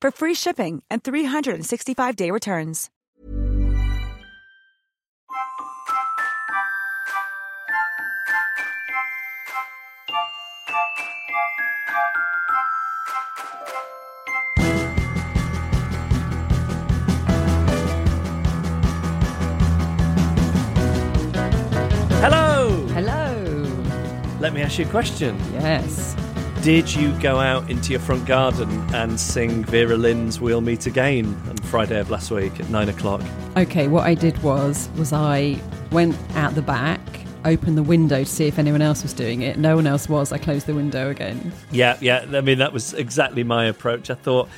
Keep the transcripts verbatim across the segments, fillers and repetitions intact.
for free shipping and three sixty-five day returns. Hello! Hello! Let me ask you a question. Yes. Did you go out into your front garden and sing Vera Lynn's We'll Meet Again on Friday of last week at nine o'clock? Okay, what I did was, was I went out the back, opened the window to see if anyone else was doing it. No one else was. I closed the window again. Yeah, yeah. I mean, that was exactly my approach. I thought,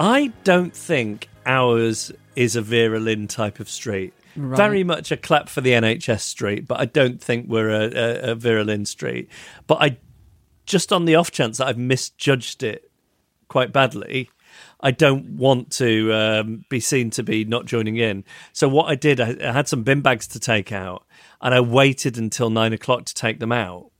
I don't think ours is a Vera Lynn type of street. Right. Very much a clap for the N H S street, but I don't think we're a, a, a Vera Lynn street. But I, just on the off chance that I've misjudged it quite badly, I don't want to um, be seen to be not joining in. So what I did, I, I had some bin bags to take out, and I waited until nine o'clock to take them out.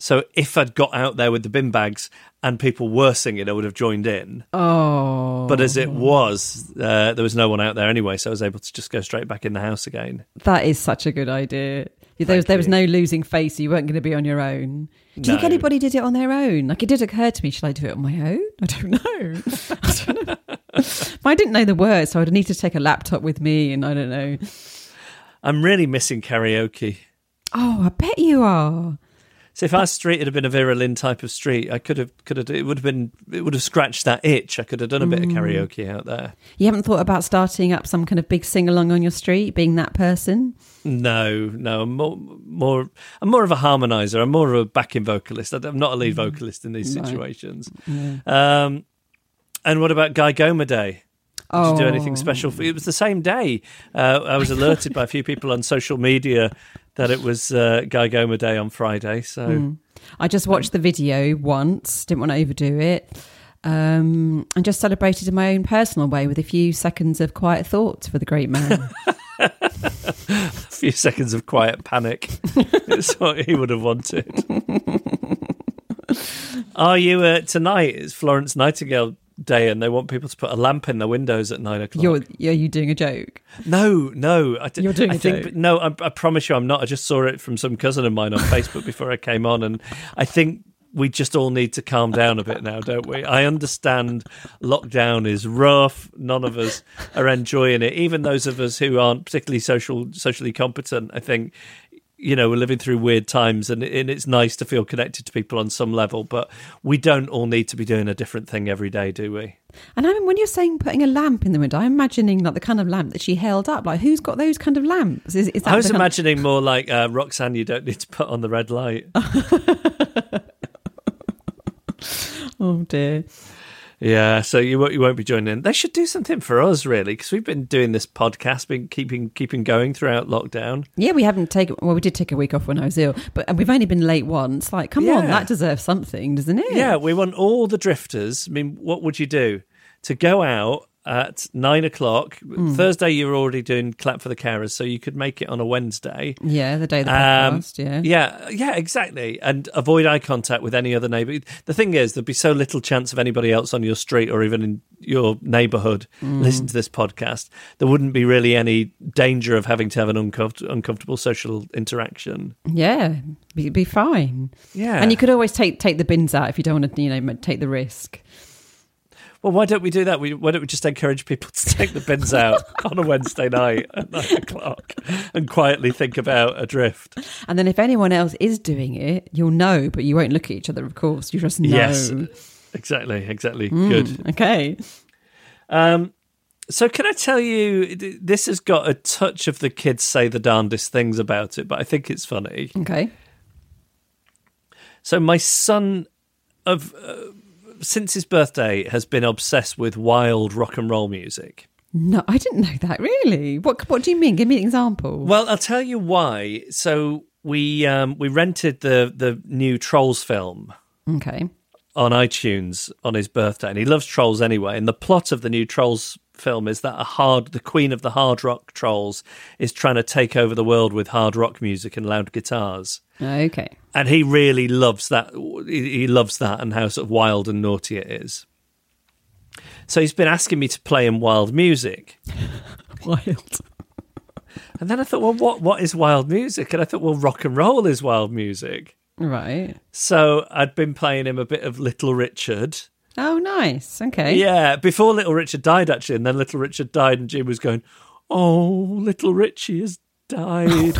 So if I'd got out there with the bin bags and people were singing, I would have joined in. Oh. But as it was, uh, there was no one out there anyway, so I was able to just go straight back in the house again. That is such a good idea. There was, there was no losing face, so you weren't going to be on your own. Do you no. think anybody did it on their own? Like, it did occur to me, should I do it on my own? I don't know. I don't know. But I didn't know the words, so I'd need to take a laptop with me, and I don't know. I'm really missing karaoke. Oh, I bet you are. So if our street had been a Vera Lynn type of street, I could have, could have, it would have been, it would have scratched that itch. I could have done a bit mm. of karaoke out there. You haven't thought about starting up some kind of big sing along on your street, being that person? No, no. I'm more, more, I'm more of a harmonizer. I'm more of a backing vocalist. I'm not a lead vocalist in these situations. Right. Yeah. Um, and what about Guy Goma Day? Did oh. you do anything special? For, it was the same day. Uh, I was alerted by a few people on social media that it was uh, Guy Goma Day on Friday. So mm. I just watched the video once, didn't want to overdo it, um, and just celebrated in my own personal way with a few seconds of quiet thoughts for the great man. A few seconds of quiet panic. It's what he would have wanted. Are you, uh, tonight, it's Florence Nightingale Day, and they want people to put a lamp in their windows at nine o'clock. You're, you're you doing a joke? No, no. I d- you're doing I a think, joke? No, I, I promise you I'm not. I just saw it from some cousin of mine on Facebook before I came on, and I think we just all need to calm down a bit now, don't we? I understand lockdown is rough. None of us are enjoying it. Even those of us who aren't particularly social, socially competent, I think, you know, we're living through weird times, and, and it's nice to feel connected to people on some level, but we don't all need to be doing a different thing every day, do we? And I mean, when you're saying putting a lamp in the window, I'm imagining like the kind of lamp that she held up. Like, who's got those kind of lamps? Is, is that I was imagining of... more like uh, Roxanne, you don't need to put on the red light. Oh, dear. Yeah, so you won't, you won't be joining in. They should do something for us, really, because we've been doing this podcast, been keeping keeping going throughout lockdown. Yeah, we haven't taken... Well, we did take a week off when I was ill, but we've only been late once. Like, come yeah. on, that deserves something, doesn't it? Yeah, we want all the drifters. I mean, what would you do? To go out at nine o'clock. Mm. Thursday, you were already doing Clap for the Carers, so you could make it on a Wednesday. Yeah, the day of the podcast, um, yeah. Yeah, yeah, exactly. And avoid eye contact with any other neighbour. The thing is, there'd be so little chance of anybody else on your street or even in your neighbourhood mm. listening to this podcast. There wouldn't be really any danger of having to have an uncom- uncomfortable social interaction. Yeah, it'd be fine. Yeah. And you could always take, take the bins out if you don't want to, you know, take the risk. well, why don't we do that? We, why don't we just encourage people to take the bins out on a Wednesday night at nine o'clock and quietly think about Adrift? And then if anyone else is doing it, you'll know, but you won't look at each other, of course. You just know. Yes, exactly, exactly. Mm, good. Okay. Um. So can I tell you, this has got a touch of the kids say the darndest things about it, but I think it's funny. Okay. So my son, of uh, since his birthday, has been obsessed with wild rock and roll music. No, I didn't know that, really. What What do you mean? Give me an example. Well, I'll tell you why. So we um, we rented the, the new Trolls film. Okay. On iTunes on his birthday, and he loves Trolls anyway. And the plot of the new Trolls film is that a hard the queen of the hard rock Trolls is trying to take over the world with hard rock music and loud guitars. Okay. And he really loves that. He loves that and how sort of wild and naughty it is. So he's been asking me to play him wild music. Wild. And then I thought, well, what what is wild music? And I thought, well, rock and roll is wild music. Right. So I'd been playing him a bit of Little Richard. Oh, nice. Okay. Yeah, before Little Richard died, actually, and then Little Richard died, and Jim was going, oh, Little Richie has died.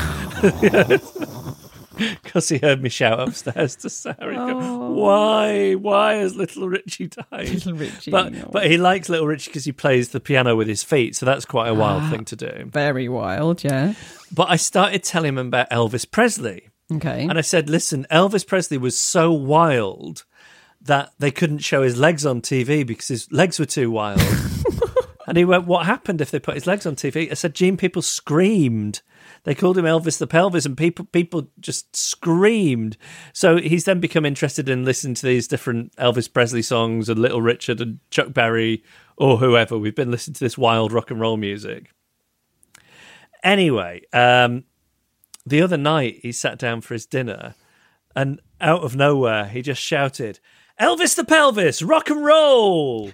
Because he heard me shout upstairs to Sarah, oh. why, why has Little Richie died? Little Richie. But, no. but he likes Little Richie because he plays the piano with his feet, so that's quite a wild ah, thing to do. Very wild, yeah. But I started telling him about Elvis Presley. Okay. And I said, listen, Elvis Presley was so wild that they couldn't show his legs on T V because his legs were too wild. And he went, what happened if they put his legs on T V? I said, Gene, people screamed. They called him Elvis the Pelvis, and people people just screamed. So he's then become interested in listening to these different Elvis Presley songs and Little Richard and Chuck Berry or whoever. We've been listening to this wild rock and roll music. Anyway, um, the other night he sat down for his dinner, and out of nowhere he just shouted, Elvis the Pelvis, rock and roll.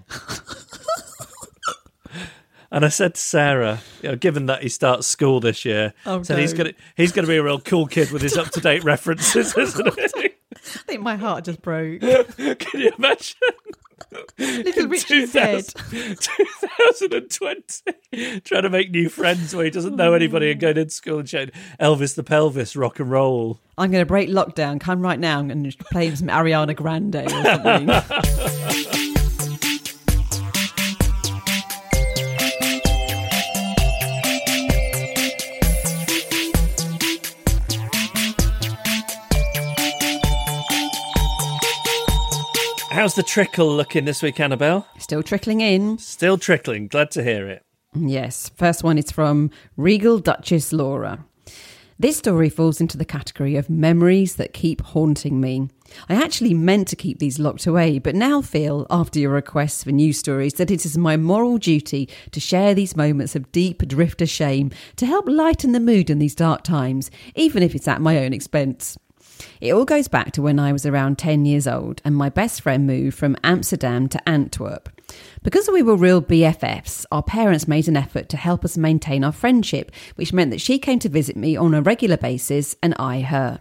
And I said to Sarah, you know, given that he starts school this year, oh, so no. he's going he's going to be a real cool kid with his up-to-date references, isn't he? I think my heart just broke. Can you imagine? Little Richie said twenty twenty trying to make new friends where he doesn't know anybody and going into school and shouting Elvis the Pelvis, rock and roll. I'm going to break lockdown. Come right now and play some Ariana Grande or something. How's the trickle looking this week, Annabelle? Still trickling in. Still trickling. Glad to hear it. Yes. First one is from Regal Duchess Laura. This story falls into the category of memories that keep haunting me. I actually meant to keep these locked away, but now feel, after your requests for news stories, that it is my moral duty to share these moments of deep drifter shame to help lighten the mood in these dark times, even if it's at my own expense. It all goes back to when I was around ten years old and my best friend moved from Amsterdam to Antwerp. Because we were real B F Fs, our parents made an effort to help us maintain our friendship, which meant that she came to visit me on a regular basis and I her.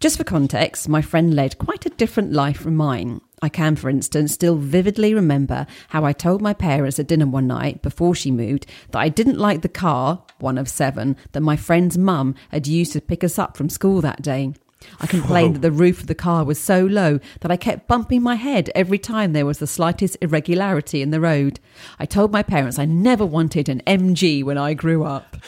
Just for context, my friend led quite a different life from mine. I can, for instance, still vividly remember how I told my parents at dinner one night before she moved that I didn't like the car, one of seven, that my friend's mum had used to pick us up from school that day. I complained Whoa. that the roof of the car was so low that I kept bumping my head every time there was the slightest irregularity in the road. I told my parents I never wanted an M G when I grew up.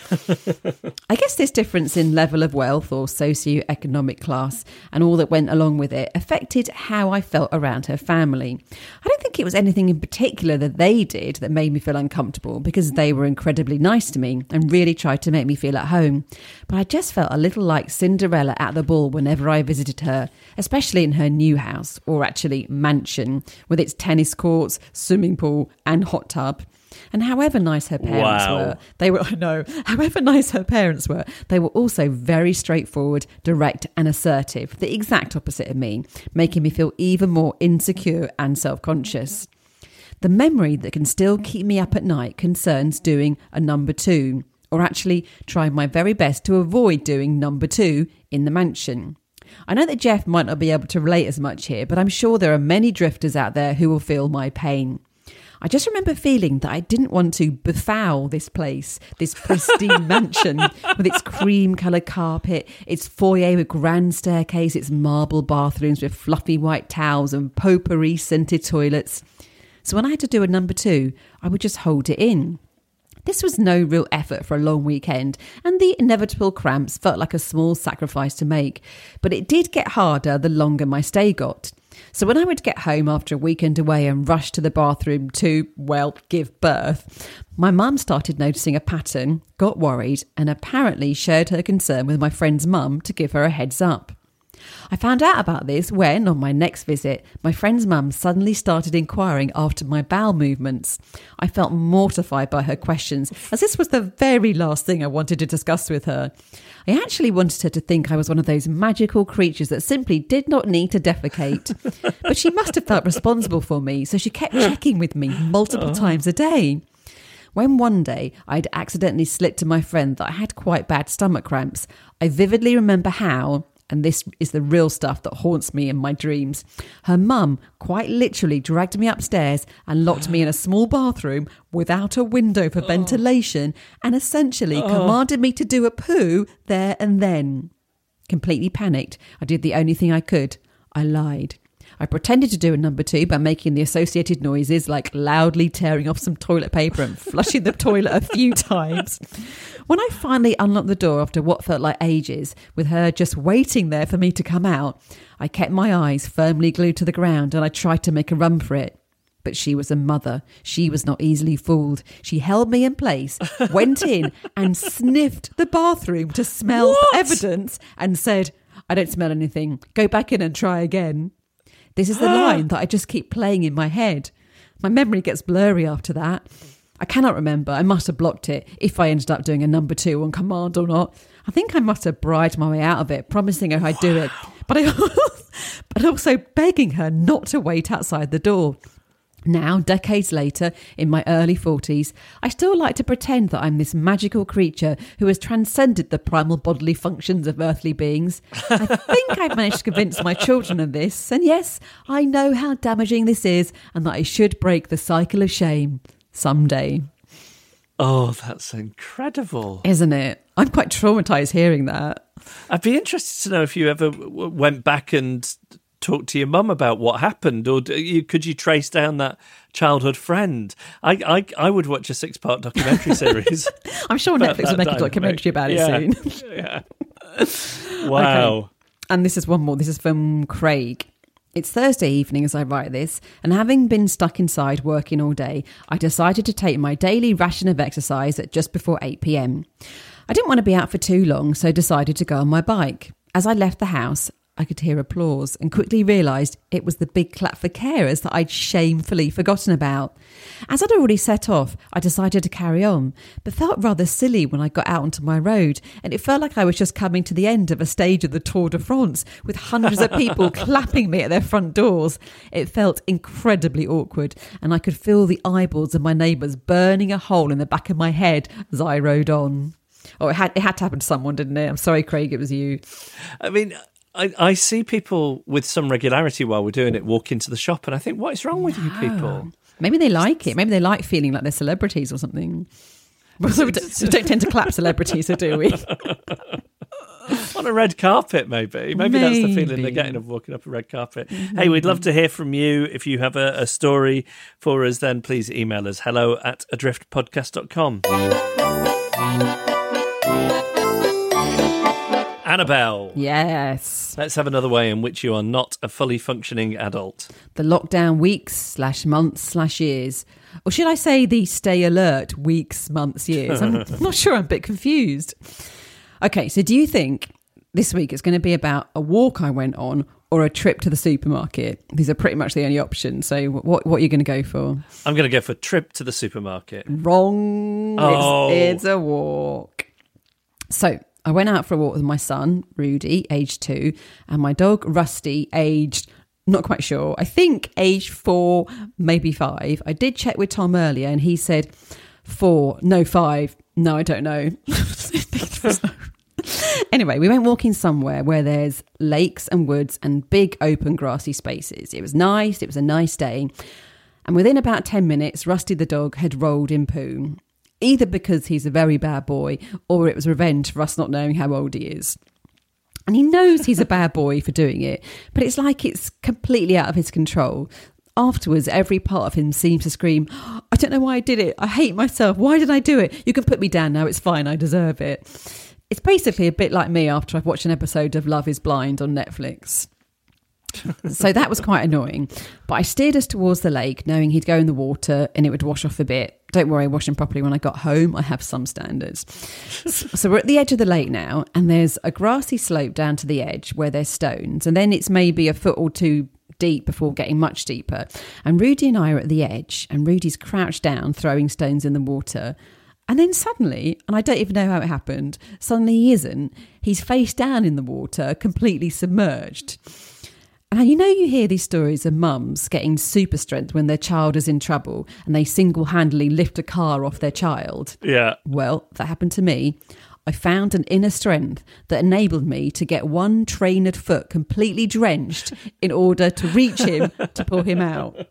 I guess this difference in level of wealth or socio-economic class and all that went along with it affected how I felt around her family. I don't think it was anything in particular that they did that made me feel uncomfortable, because they were incredibly nice to me and really tried to make me feel at home. But I just felt a little like Cinderella at the ball when whenever I visited her, especially in her new house, or actually mansion, with its tennis courts, swimming pool and hot tub. And however nice her parents wow. were, they were, I know, however nice her parents were, they were also very straightforward, direct and assertive, the exact opposite of me, making me feel even more insecure and self-conscious. The memory that can still keep me up at night concerns doing a number two, or actually trying my very best to avoid doing number two in the mansion. I know that Jeff might not be able to relate as much here, but I'm sure there are many drifters out there who will feel my pain. I just remember feeling that I didn't want to befoul this place, this pristine mansion with its cream-coloured carpet, its foyer with grand staircase, its marble bathrooms with fluffy white towels and potpourri-scented toilets. So when I had to do a number two, I would just hold it in. This was no real effort for a long weekend, and the inevitable cramps felt like a small sacrifice to make. But it did get harder the longer my stay got. So when I would get home after a weekend away and rush to the bathroom to, well, give birth, my mum started noticing a pattern, got worried, and apparently shared her concern with my friend's mum to give her a heads up. I found out about this when, on my next visit, my friend's mum suddenly started inquiring after my bowel movements. I felt mortified by her questions, as this was the very last thing I wanted to discuss with her. I actually wanted her to think I was one of those magical creatures that simply did not need to defecate. But she must have felt responsible for me, so she kept checking with me multiple times a day. When one day I'd accidentally slipped to my friend that I had quite bad stomach cramps, I vividly remember how... and this is the real stuff that haunts me in my dreams. Her mum quite literally dragged me upstairs and locked me in a small bathroom without a window for oh. ventilation and essentially oh. commanded me to do a poo there and then. Completely panicked, I did the only thing I could. I lied. I pretended to do a number two by making the associated noises like loudly tearing off some toilet paper and flushing the toilet a few times. When I finally unlocked the door after what felt like ages, with her just waiting there for me to come out, I kept my eyes firmly glued to the ground and I tried to make a run for it. But she was a mother. She was not easily fooled. She held me in place, went in and sniffed the bathroom to smell what? evidence and said, "I don't smell anything. Go back in and try again." This is the line that I just keep playing in my head. My memory gets blurry after that. I cannot remember. I must have blocked it if I ended up doing a number two on command or not. I think I must have bribed my way out of it, promising her I'd wow. do it, but I, but also begging her not to wait outside the door. Now, decades later, in my early forties, I still like to pretend that I'm this magical creature who has transcended the primal bodily functions of earthly beings. I think I've managed to convince my children of this, and yes, I know how damaging this is and that I should break the cycle of shame someday. Oh, that's incredible. Isn't it? I'm quite traumatised hearing that. I'd be interested to know if you ever w- went back and... talk to your mum about what happened, or you, could you trace down that childhood friend? I I, I would watch a six-part documentary series. I'm sure Netflix will make a documentary about it yeah. soon. yeah. Wow. Okay. And this is one more. This is from Craig. It's Thursday evening as I write this, and having been stuck inside working all day, I decided to take my daily ration of exercise at just before eight p.m. I didn't want to be out for too long, so decided to go on my bike. As I left the house, I could hear applause and quickly realised it was the big clap for carers that I'd shamefully forgotten about. As I'd already set off, I decided to carry on, but felt rather silly when I got out onto my road, and it felt like I was just coming to the end of a stage of the Tour de France with hundreds of people clapping me at their front doors. It felt incredibly awkward, and I could feel the eyeballs of my neighbours burning a hole in the back of my head as I rode on. Oh, it had, it had to happen to someone, didn't it? I'm sorry, Craig, it was you. I mean... I, I see people with some regularity while we're doing it walk into the shop and I think, what is wrong with wow. you people? Maybe they like it. Maybe they like feeling like they're celebrities or something. So we don't, we don't tend to clap celebrities, do we? On a red carpet, maybe. maybe. Maybe that's the feeling they're getting of walking up a red carpet. Mm-hmm. Hey, we'd love to hear from you. If you have a, a story for us, then please email us hello at adrift podcast dot com. Annabelle. Yes. Let's have another way in which you are not a fully functioning adult. The lockdown weeks slash months slash years. Or should I say the stay alert weeks, months, years? I'm not sure. I'm a bit confused. Okay, so do you think this week it's going to be about a walk I went on or a trip to the supermarket? These are pretty much the only options. So what, what are you going to go for? I'm going to go for trip to the supermarket. Wrong. Oh. It's, it's a walk. So... I went out for a walk with my son, Rudy, aged two, and my dog, Rusty, aged, not quite sure, I think aged four, maybe five. I did check with Tom earlier and he said four, no, five, no, I don't know. Anyway, we went walking somewhere where there's lakes and woods and big open grassy spaces. It was nice. It was a nice day. And within about ten minutes, Rusty the dog had rolled in poo, either because he's a very bad boy or it was revenge for us not knowing how old he is. And he knows he's a bad boy for doing it, but it's like it's completely out of his control. Afterwards, every part of him seems to scream, oh, I don't know why I did it. I hate myself. Why did I do it? You can put me down now. It's fine. I deserve it. It's basically a bit like me after I've watched an episode of Love is Blind on Netflix. So that was quite annoying. But I steered us towards the lake, knowing he'd go in the water and it would wash off a bit. Don't worry, washing properly when I got home. I have some standards. So we're at the edge of the lake now, and there's a grassy slope down to the edge where there's stones. And then it's maybe a foot or two deep before getting much deeper. And Rudy and I are at the edge, and Rudy's crouched down, throwing stones in the water. And then suddenly, and I don't even know how it happened, suddenly he isn't. He's face down in the water, completely submerged. And you know, you hear these stories of mums getting super strength when their child is in trouble and they single-handedly lift a car off their child. Yeah. Well, that happened to me. I found an inner strength that enabled me to get one trainered foot completely drenched in order to reach him to pull him out.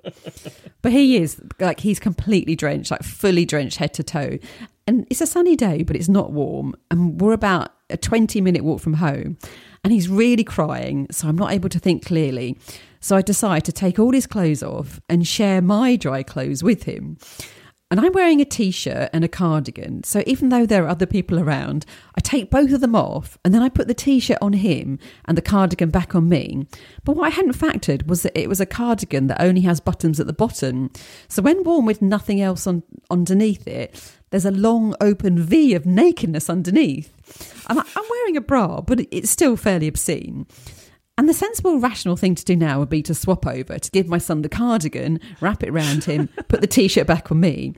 But he is, like, he's completely drenched, like fully drenched head to toe. And it's a sunny day, but it's not warm. And we're about a twenty minute walk from home. And he's really crying, so I'm not able to think clearly. So I decide to take all his clothes off and share my dry clothes with him. And I'm wearing a T-shirt and a cardigan. So even though there are other people around, I take both of them off and then I put the T-shirt on him and the cardigan back on me. But what I hadn't factored was that it was a cardigan that only has buttons at the bottom. So when worn with nothing else on, underneath it, there's a long open V of nakedness underneath. And I, I'm wearing a bra, but it's still fairly obscene. And the sensible, rational thing to do now would be to swap over, to give my son the cardigan, wrap it round him, put the T-shirt back on me.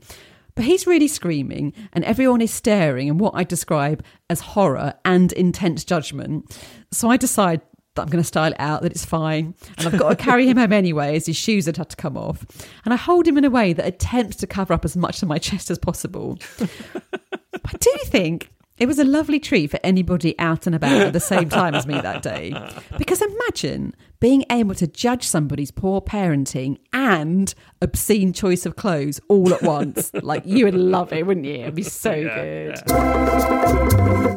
But he's really screaming and everyone is staring in what I describe as horror and intense judgment. So I decide that I'm going to style it out, that it's fine. And I've got to carry him home anyway, as his shoes had had to come off. And I hold him in a way that attempts to cover up as much of my chest as possible. I do think it was a lovely treat for anybody out and about at the same time as me that day. Because imagine being able to judge somebody's poor parenting and obscene choice of clothes all at once. Like, you would love it, wouldn't you? It'd be so yeah, good. Yeah.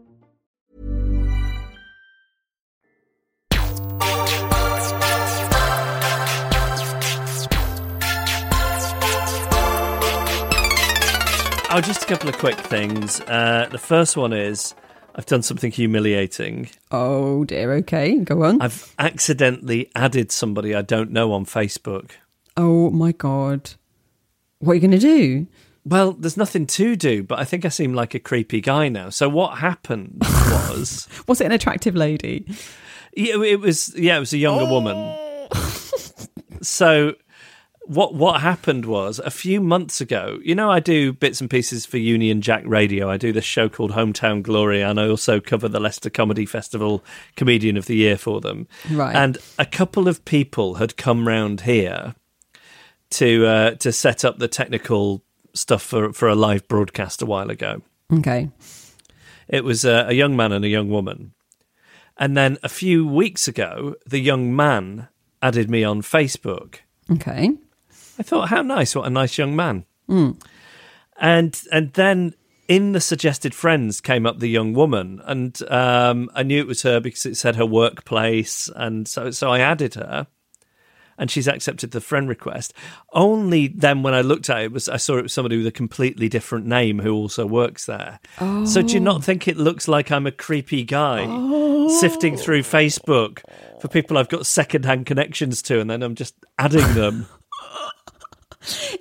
Oh, just a couple of quick things. Uh, the first one is I've done something humiliating. Oh, dear. Okay, go on. I've accidentally added somebody I don't know on Facebook. Oh, my God. What are you going to do? Well, there's nothing to do, but I think I seem like a creepy guy now. So what happened was... Was it an attractive lady? Yeah, it was, yeah, it was a younger oh. woman. So... What what happened was, a few months ago, you know, I do bits and pieces for Union Jack Radio. I do this show called Hometown Glory, and I also cover the Leicester Comedy Festival Comedian of the Year for them. Right. And a couple of people had come round here to uh, to set up the technical stuff for, for a live broadcast a while ago. Okay. It was a, a young man and a young woman. And then a few weeks ago, the young man added me on Facebook. Okay. I thought, how nice, what a nice young man. Mm. And and then in the suggested friends came up the young woman, and um, I knew it was her because it said her workplace, and so, so I added her, and she's accepted the friend request. Only then when I looked at it, it was I saw it was somebody with a completely different name who also works there. Oh. So do you not think it looks like I'm a creepy guy oh. sifting through Facebook for people I've got second-hand connections to, and then I'm just adding them?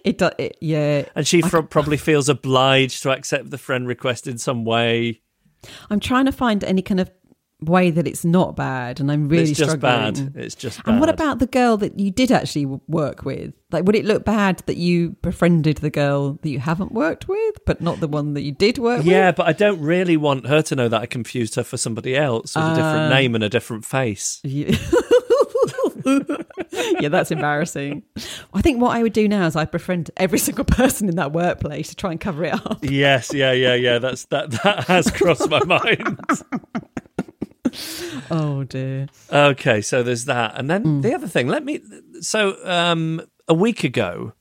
It does, it, yeah. And she fr- probably feels obliged to accept the friend request in some way. I'm trying to find any kind of way that it's not bad, and I'm really struggling. It's just bad. It's just bad. And what about the girl that you did actually work with? Like, would it look bad that you befriended the girl that you haven't worked with, but not the one that you did work with? Yeah, but I don't really want her to know that I confused her for somebody else with uh, a different name and a different face. Yeah. Yeah, that's embarrassing. I think what I would do now is I'd befriend every single person in that workplace to try and cover it up. Yes, yeah, yeah, yeah. That's that. That has crossed my mind. Oh dear. Okay, so there's that, and then mm. the other thing. Let me. So um, a week ago,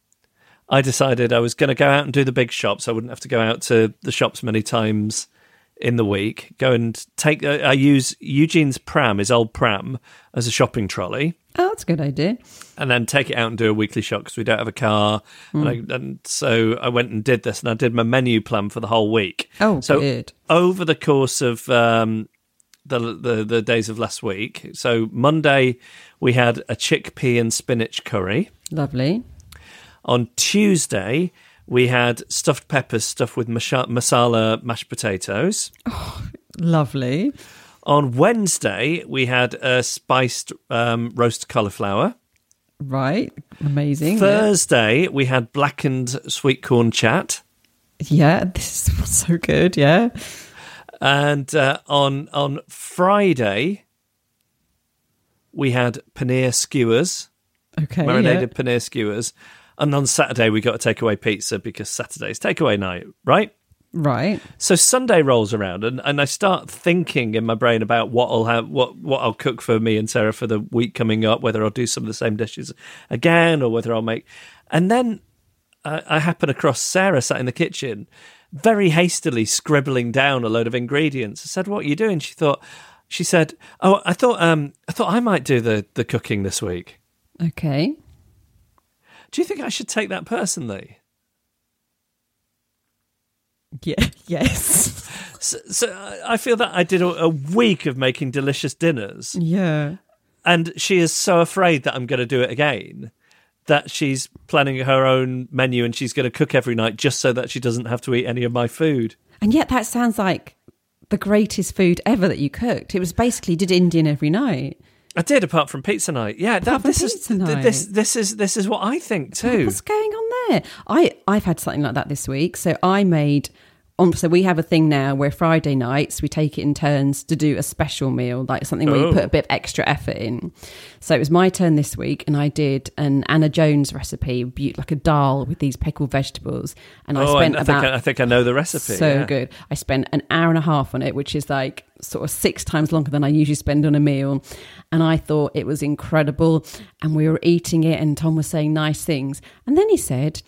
I decided I was going to go out and do the big shops. I wouldn't have to go out to the shops many times in the week. Go and take. Uh, I use Eugene's pram, his old pram, as a shopping trolley. Oh, that's a good idea. And then take it out and do a weekly shop because we don't have a car. Mm. And, I, and so I went and did this, and I did my menu plan for the whole week. Oh, so good. Over the course of um, the, the the days of last week, so Monday we had a chickpea and spinach curry. Lovely. On Tuesday we had stuffed peppers stuffed with masala mashed potatoes. Oh, lovely. On Wednesday, we had a spiced um, roast cauliflower. Right. Amazing. Thursday, yeah. we had blackened sweet corn chat. Yeah, this is so good, yeah. And uh, on on Friday, we had paneer skewers. Okay, marinated yeah. paneer skewers. And on Saturday, we got a takeaway pizza because Saturday's takeaway night, right? Right. So Sunday rolls around, and, and I start thinking in my brain about what I'll have, what, what I'll cook for me and Sarah for the week coming up, whether I'll do some of the same dishes again or whether I'll make. And then uh, I happen across Sarah sat in the kitchen, very hastily scribbling down a load of ingredients. I said, "What are you doing?" She thought. She said, "Oh, I thought um, I thought I might do the the cooking this week." Okay. Do you think I should take that personally? Yeah. Yes. So, so I feel that I did a, a week of making delicious dinners. Yeah. And she is so afraid that I'm going to do it again that she's planning her own menu and she's going to cook every night just so that she doesn't have to eat any of my food. And yet that sounds like the greatest food ever that you cooked. It was basically did Indian every night. I did, apart from pizza night. Yeah, that, this is th- this this is this is what I think too. What's going on there? I I've had something like that this week. So I made. Um, so we have a thing now where Friday nights we take it in turns to do a special meal, like something where oh. you put a bit of extra effort in. So it was my turn this week, and I did an Anna Jones recipe, like a dal with these pickled vegetables. And I oh, spent I, I about think I, I think I know the recipe. So yeah. good. I spent an hour and a half on it, which is like sort of six times longer than I usually spend on a meal. And I thought it was incredible. And we were eating it, and Tom was saying nice things, and then he said,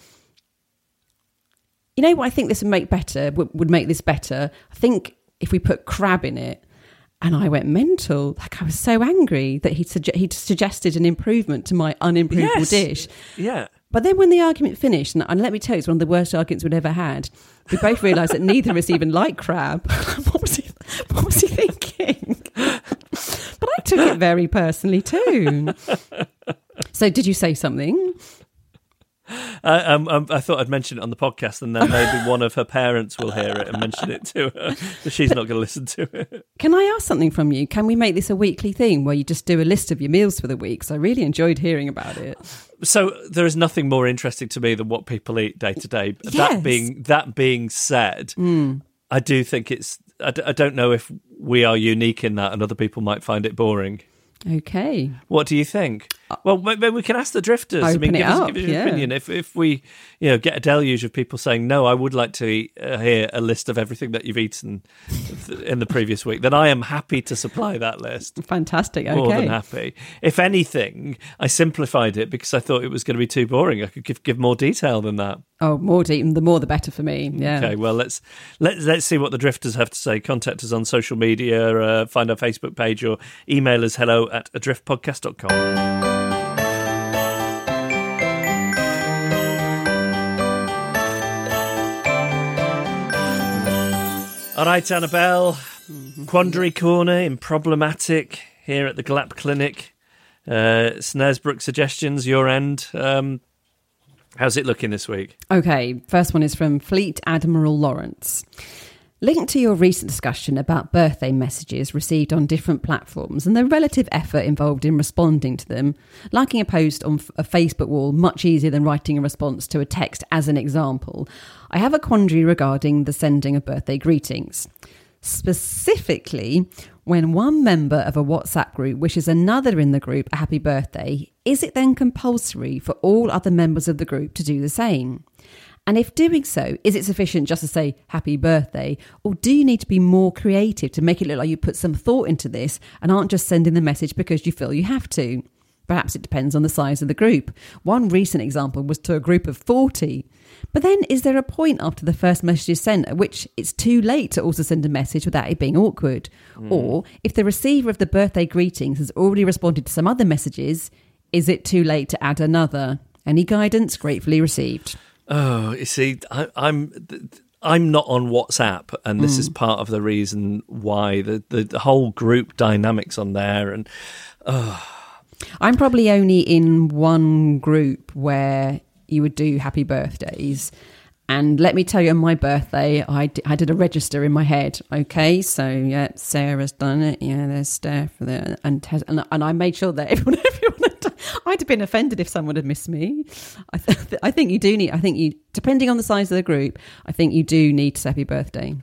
"You know what I think this would make better, would make this better? I think if we put crab in it." And I went mental. Like, I was so angry that he'd, suge- he'd suggested an improvement to my unimprovable yes. dish. Yeah. But then when the argument finished, and, and let me tell you, it's one of the worst arguments we'd ever had, we both realised that neither of us even like crab. What was he, what was he thinking? But I took it very personally too. So did you say something? I, um, I thought I'd mention it on the podcast, and then maybe one of her parents will hear it and mention it to her. But she's but, not going to listen to it. Can I ask something from you? Can we make this a weekly thing where you just do a list of your meals for the week? Because I really enjoyed hearing about it. So there is nothing more interesting to me than what people eat day to day. Yes. That being that being said, mm. I do think it's. I, d- I don't know if we are unique in that, and other people might find it boring. Okay. What do you think? Well, maybe we can ask the drifters. Open I mean, give us, up, give us your yeah. opinion. If if we, you know, get a deluge of people saying, "No, I would like to eat, uh, hear a list of everything that you've eaten in the previous week," then I am happy to supply that list. Fantastic. Okay. More than happy. If anything, I simplified it because I thought it was going to be too boring. I could give give more detail than that. Oh, more detail. The more, the better for me. Yeah. Okay. Well, let's let's let's see what the drifters have to say. Contact us on social media. Uh, find our Facebook page or email us hello at adriftpodcast dot com. All right, Annabelle, Quandary Corner in Problematic here at the Glap Clinic. Uh, Snaresbrook suggestions, your end. Um, how's it looking this week? Okay, first one is from Fleet Admiral Lawrence. Linked to your recent discussion about birthday messages received on different platforms and the relative effort involved in responding to them, liking a post on a Facebook wall much easier than writing a response to a text as an example, I have a quandary regarding the sending of birthday greetings. Specifically, when one member of a WhatsApp group wishes another in the group a happy birthday, is it then compulsory for all other members of the group to do the same? And if doing so, is it sufficient just to say happy birthday? Or do you need to be more creative to make it look like you put some thought into this and aren't just sending the message because you feel you have to? Perhaps it depends on the size of the group. One recent example was to a group of forty. But then is there a point after the first message is sent at which it's too late to also send a message without it being awkward? Mm. Or if the receiver of the birthday greetings has already responded to some other messages, is it too late to add another? Any guidance? Gratefully received. Oh, you see, I, I'm I'm not on WhatsApp, and this mm. is part of the reason why the, the, the whole group dynamics on there. And oh. I'm probably only in one group where you would do happy birthdays. And let me tell you, on my birthday, I, d- I did a register in my head. Okay, so yeah, Sarah's done it. Yeah, there's Steph there, and and, and I made sure that everyone, everyone had done. I'd have been offended if someone had missed me. I, th- I think you do need. I think you, depending on the size of the group, I think you do need to say happy birthday.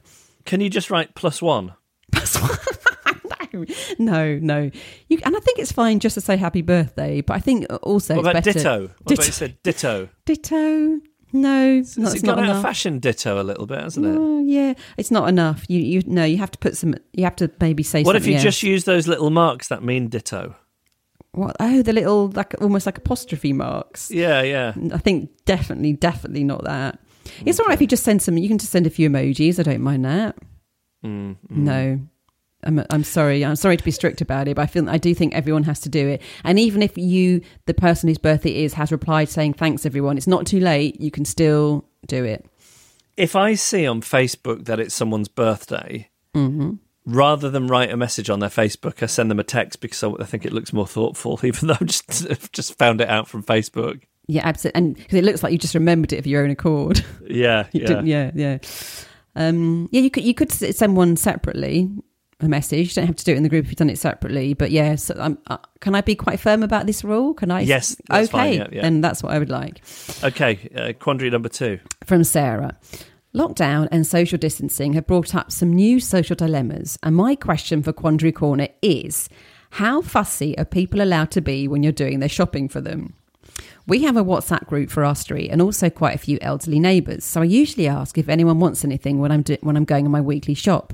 Can you just write plus one? Plus one. No, no. You, and I think it's fine just to say happy birthday. But I think also what about it's better. Ditto? What ditto. About you said ditto? Ditto. No, it's, not, it's gone out of fashion. Ditto a little bit, hasn't it? Oh, yeah, it's not enough. You, you no, you have to put some. You have to maybe say. What something What if you else. Just use those little marks that mean ditto? What? Oh, the little like almost like apostrophe marks. Yeah, yeah. I think definitely, definitely not that. Okay. It's all right if you just send some. You can just send a few emojis. I don't mind that. Mm, mm. No. I'm, I'm sorry. I'm sorry to be strict about it, but I feel I do think everyone has to do it. And even if you, the person whose birthday is, has replied saying thanks everyone, it's not too late. You can still do it. If I see on Facebook that it's someone's birthday, mm-hmm. rather than write a message on their Facebook, I send them a text because I think it looks more thoughtful. Even though I've just I've just found it out from Facebook. Yeah, absolutely. And because it looks like you just remembered it of your own accord. Yeah, you yeah, didn't, yeah, yeah. Um, yeah, you could you could send one separately. A message. You don't have to do it in the group if you've done it separately. But yeah, so I'm, uh, can I be quite firm about this rule? Can I? Yes, that's okay. Fine, yeah, yeah. And that's what I would like. Okay, uh, quandary number two from Sarah. Lockdown and social distancing have brought up some new social dilemmas, and my question for Quandary Corner is: how fussy are people allowed to be when you're doing their shopping for them? We have a WhatsApp group for our street and also quite a few elderly neighbours, so I usually ask if anyone wants anything when I'm do- when I'm going on my weekly shop.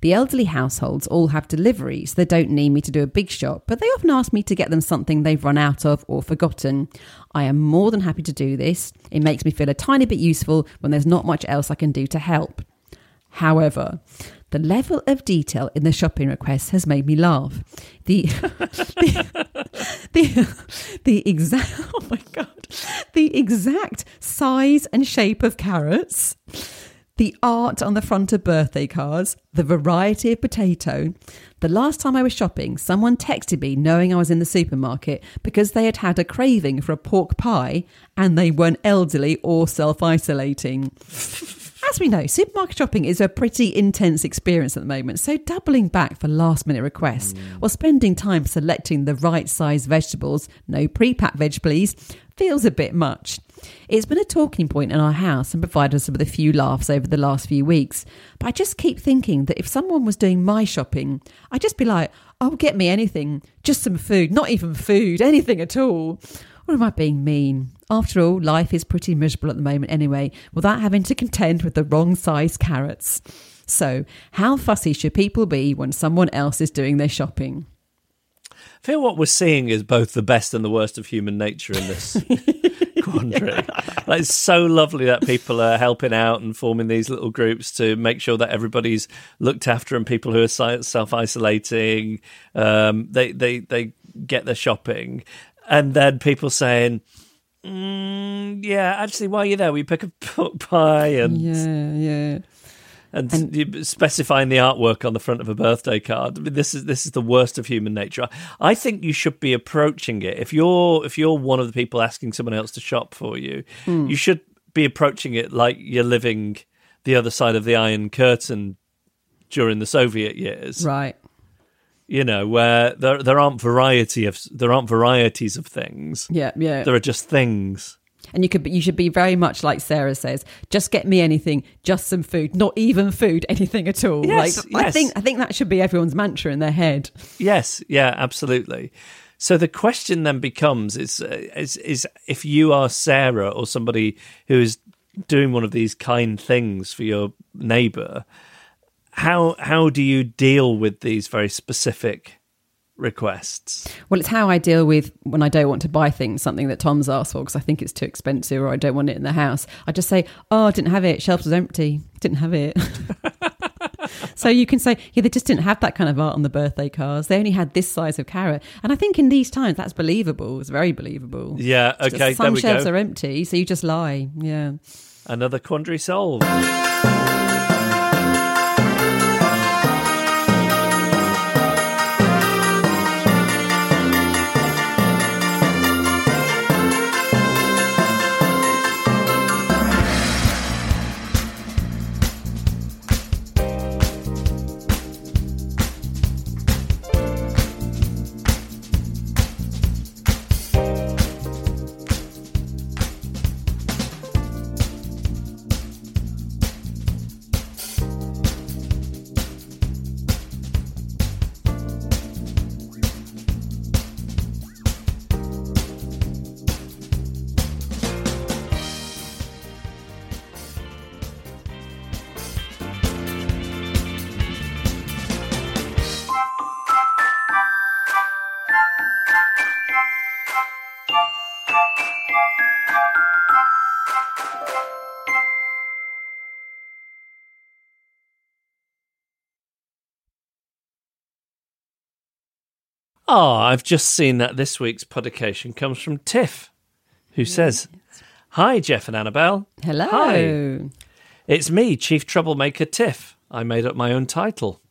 The elderly households all have deliveries, so they don't need me to do a big shop, but they often ask me to get them something they've run out of or forgotten. I am more than happy to do this. It makes me feel a tiny bit useful when there's not much else I can do to help. However, the level of detail in the shopping requests has made me laugh. The the, the the exact oh my god, the exact size and shape of carrots, the art on the front of birthday cards, the variety of potato. The last time I was shopping, someone texted me knowing I was in the supermarket because they had had a craving for a pork pie and they weren't elderly or self-isolating. As we know, supermarket shopping is a pretty intense experience at the moment, so doubling back for last-minute requests mm. or spending time selecting the right size vegetables, no pre-packed veg please, feels a bit much. It's been a talking point in our house and provided us with a few laughs over the last few weeks, but I just keep thinking that if someone was doing my shopping, I'd just be like, oh, get me anything, just some food, not even food, anything at all. Or am I being mean? After all, life is pretty miserable at the moment anyway, without having to contend with the wrong size carrots. So, how fussy should people be when someone else is doing their shopping? I feel what we're seeing is both the best and the worst of human nature in this quandary. Yeah. Like, it's so lovely that people are helping out and forming these little groups to make sure that everybody's looked after and people who are self-isolating, um, they, they, they get their shopping. And then people saying, mm, yeah, actually, while you're there, we pick a pork pie and yeah, yeah, and, and you specifying the artwork on the front of a birthday card. I mean, this is this is the worst of human nature. I think you should be approaching it if you're if you're one of the people asking someone else to shop for you. Mm. You should be approaching it like you're living the other side of the Iron Curtain during the Soviet years. Right. You know, where there there aren't variety of there aren't varieties of things. Yeah, yeah. There are just things. And you could, you should be very much like Sarah says. Just get me anything, just some food, not even food, anything at all. Yes, like, yes. I think I think that should be everyone's mantra in their head. Yes, yeah, absolutely. So the question then becomes: is is is if you are Sarah or somebody who is doing one of these kind things for your neighbour, how how do you deal with these very specific requests? Well, it's how I deal with when I don't want to buy things, something that Tom's asked for because I think it's too expensive or I don't want it in the house. I just say, oh, I didn't have it. Shelves was empty. Didn't have it. So you can say, yeah, they just didn't have that kind of art on the birthday cards. They only had this size of carrot. And I think in these times, that's believable. It's very believable. Yeah, okay, just, some there we shelves go. Are empty, so you just lie. Yeah. Another quandary solved. Oh, I've just seen that this week's publication comes from Tiff, who says, Hi, Jeff and Annabelle. Hello. Hi. It's me, Chief Troublemaker Tiff. I made up my own title.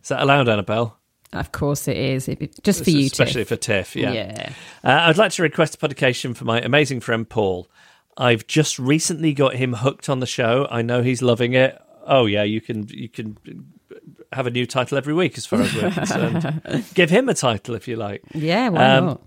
Is that allowed, Annabelle? Of course it is. It, just this for you, especially Tiff. Especially for Tiff, yeah. yeah. Uh, I'd like to request a publication for my amazing friend Paul. I've just recently got him hooked on the show. I know he's loving it. Oh, yeah, you can... You can have a new title every week as far as we're concerned. Give him a title if you like. Yeah, why um, not?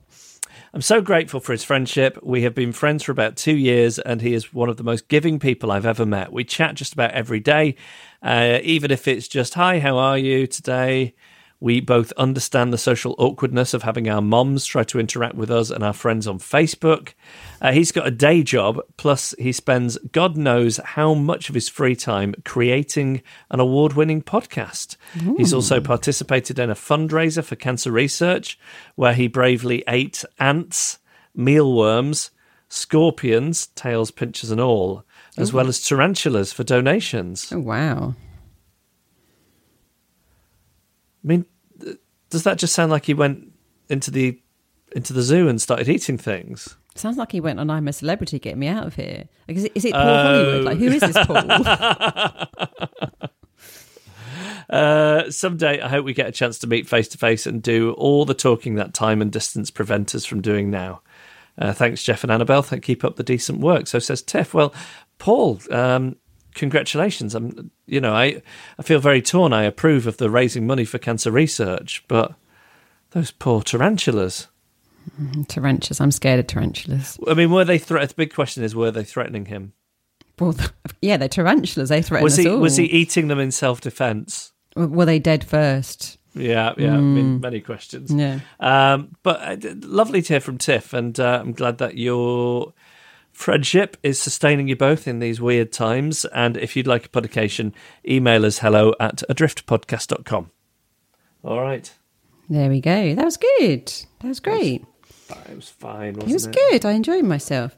I'm so grateful for his friendship. We have been friends for about two years and he is one of the most giving people I've ever met. We chat just about every day, uh, even if it's just, hi, how are you today? We both understand the social awkwardness of having our moms try to interact with us and our friends on Facebook. Uh, he's got a day job, plus he spends God knows how much of his free time creating an award-winning podcast. Ooh. He's also participated in a fundraiser for cancer research, where he bravely ate ants, mealworms, scorpions, tails, pinchers and all, as Ooh. Well as tarantulas for donations. Oh, wow. I mean, does that just sound like he went into the into the zoo and started eating things? Sounds like he went on I'm a Celebrity, Get Me Out of Here. Like, is it, is it Paul oh. Hollywood? Like, who is this Paul? uh, someday, I hope we get a chance to meet face to face and do all the talking that time and distance prevent us from doing now. Uh, thanks, Jeff and Annabelle. Thank, keep up the decent work. So says Tiff. Well, Paul. Um, Congratulations. I'm, you know, I, I feel very torn. I approve of the raising money for cancer research, but those poor tarantulas. Mm, tarantulas. I'm scared of tarantulas. I mean, were they threat? The big question is, were they threatening him? Well, th- yeah, they're tarantulas. They threaten us all. Was he eating them in self-defense? Were they dead first? Yeah, yeah. Mm. I mean, many questions. Yeah. Um, but uh, lovely to hear from Tiff, and uh, I'm glad that you're. Friendship is sustaining you both in these weird times, and if you'd like a publication, email us hello at adrift podcast dot com. All right. There we go. That was good. That was great. That was, that was fine, wasn't it? It was good. I enjoyed myself.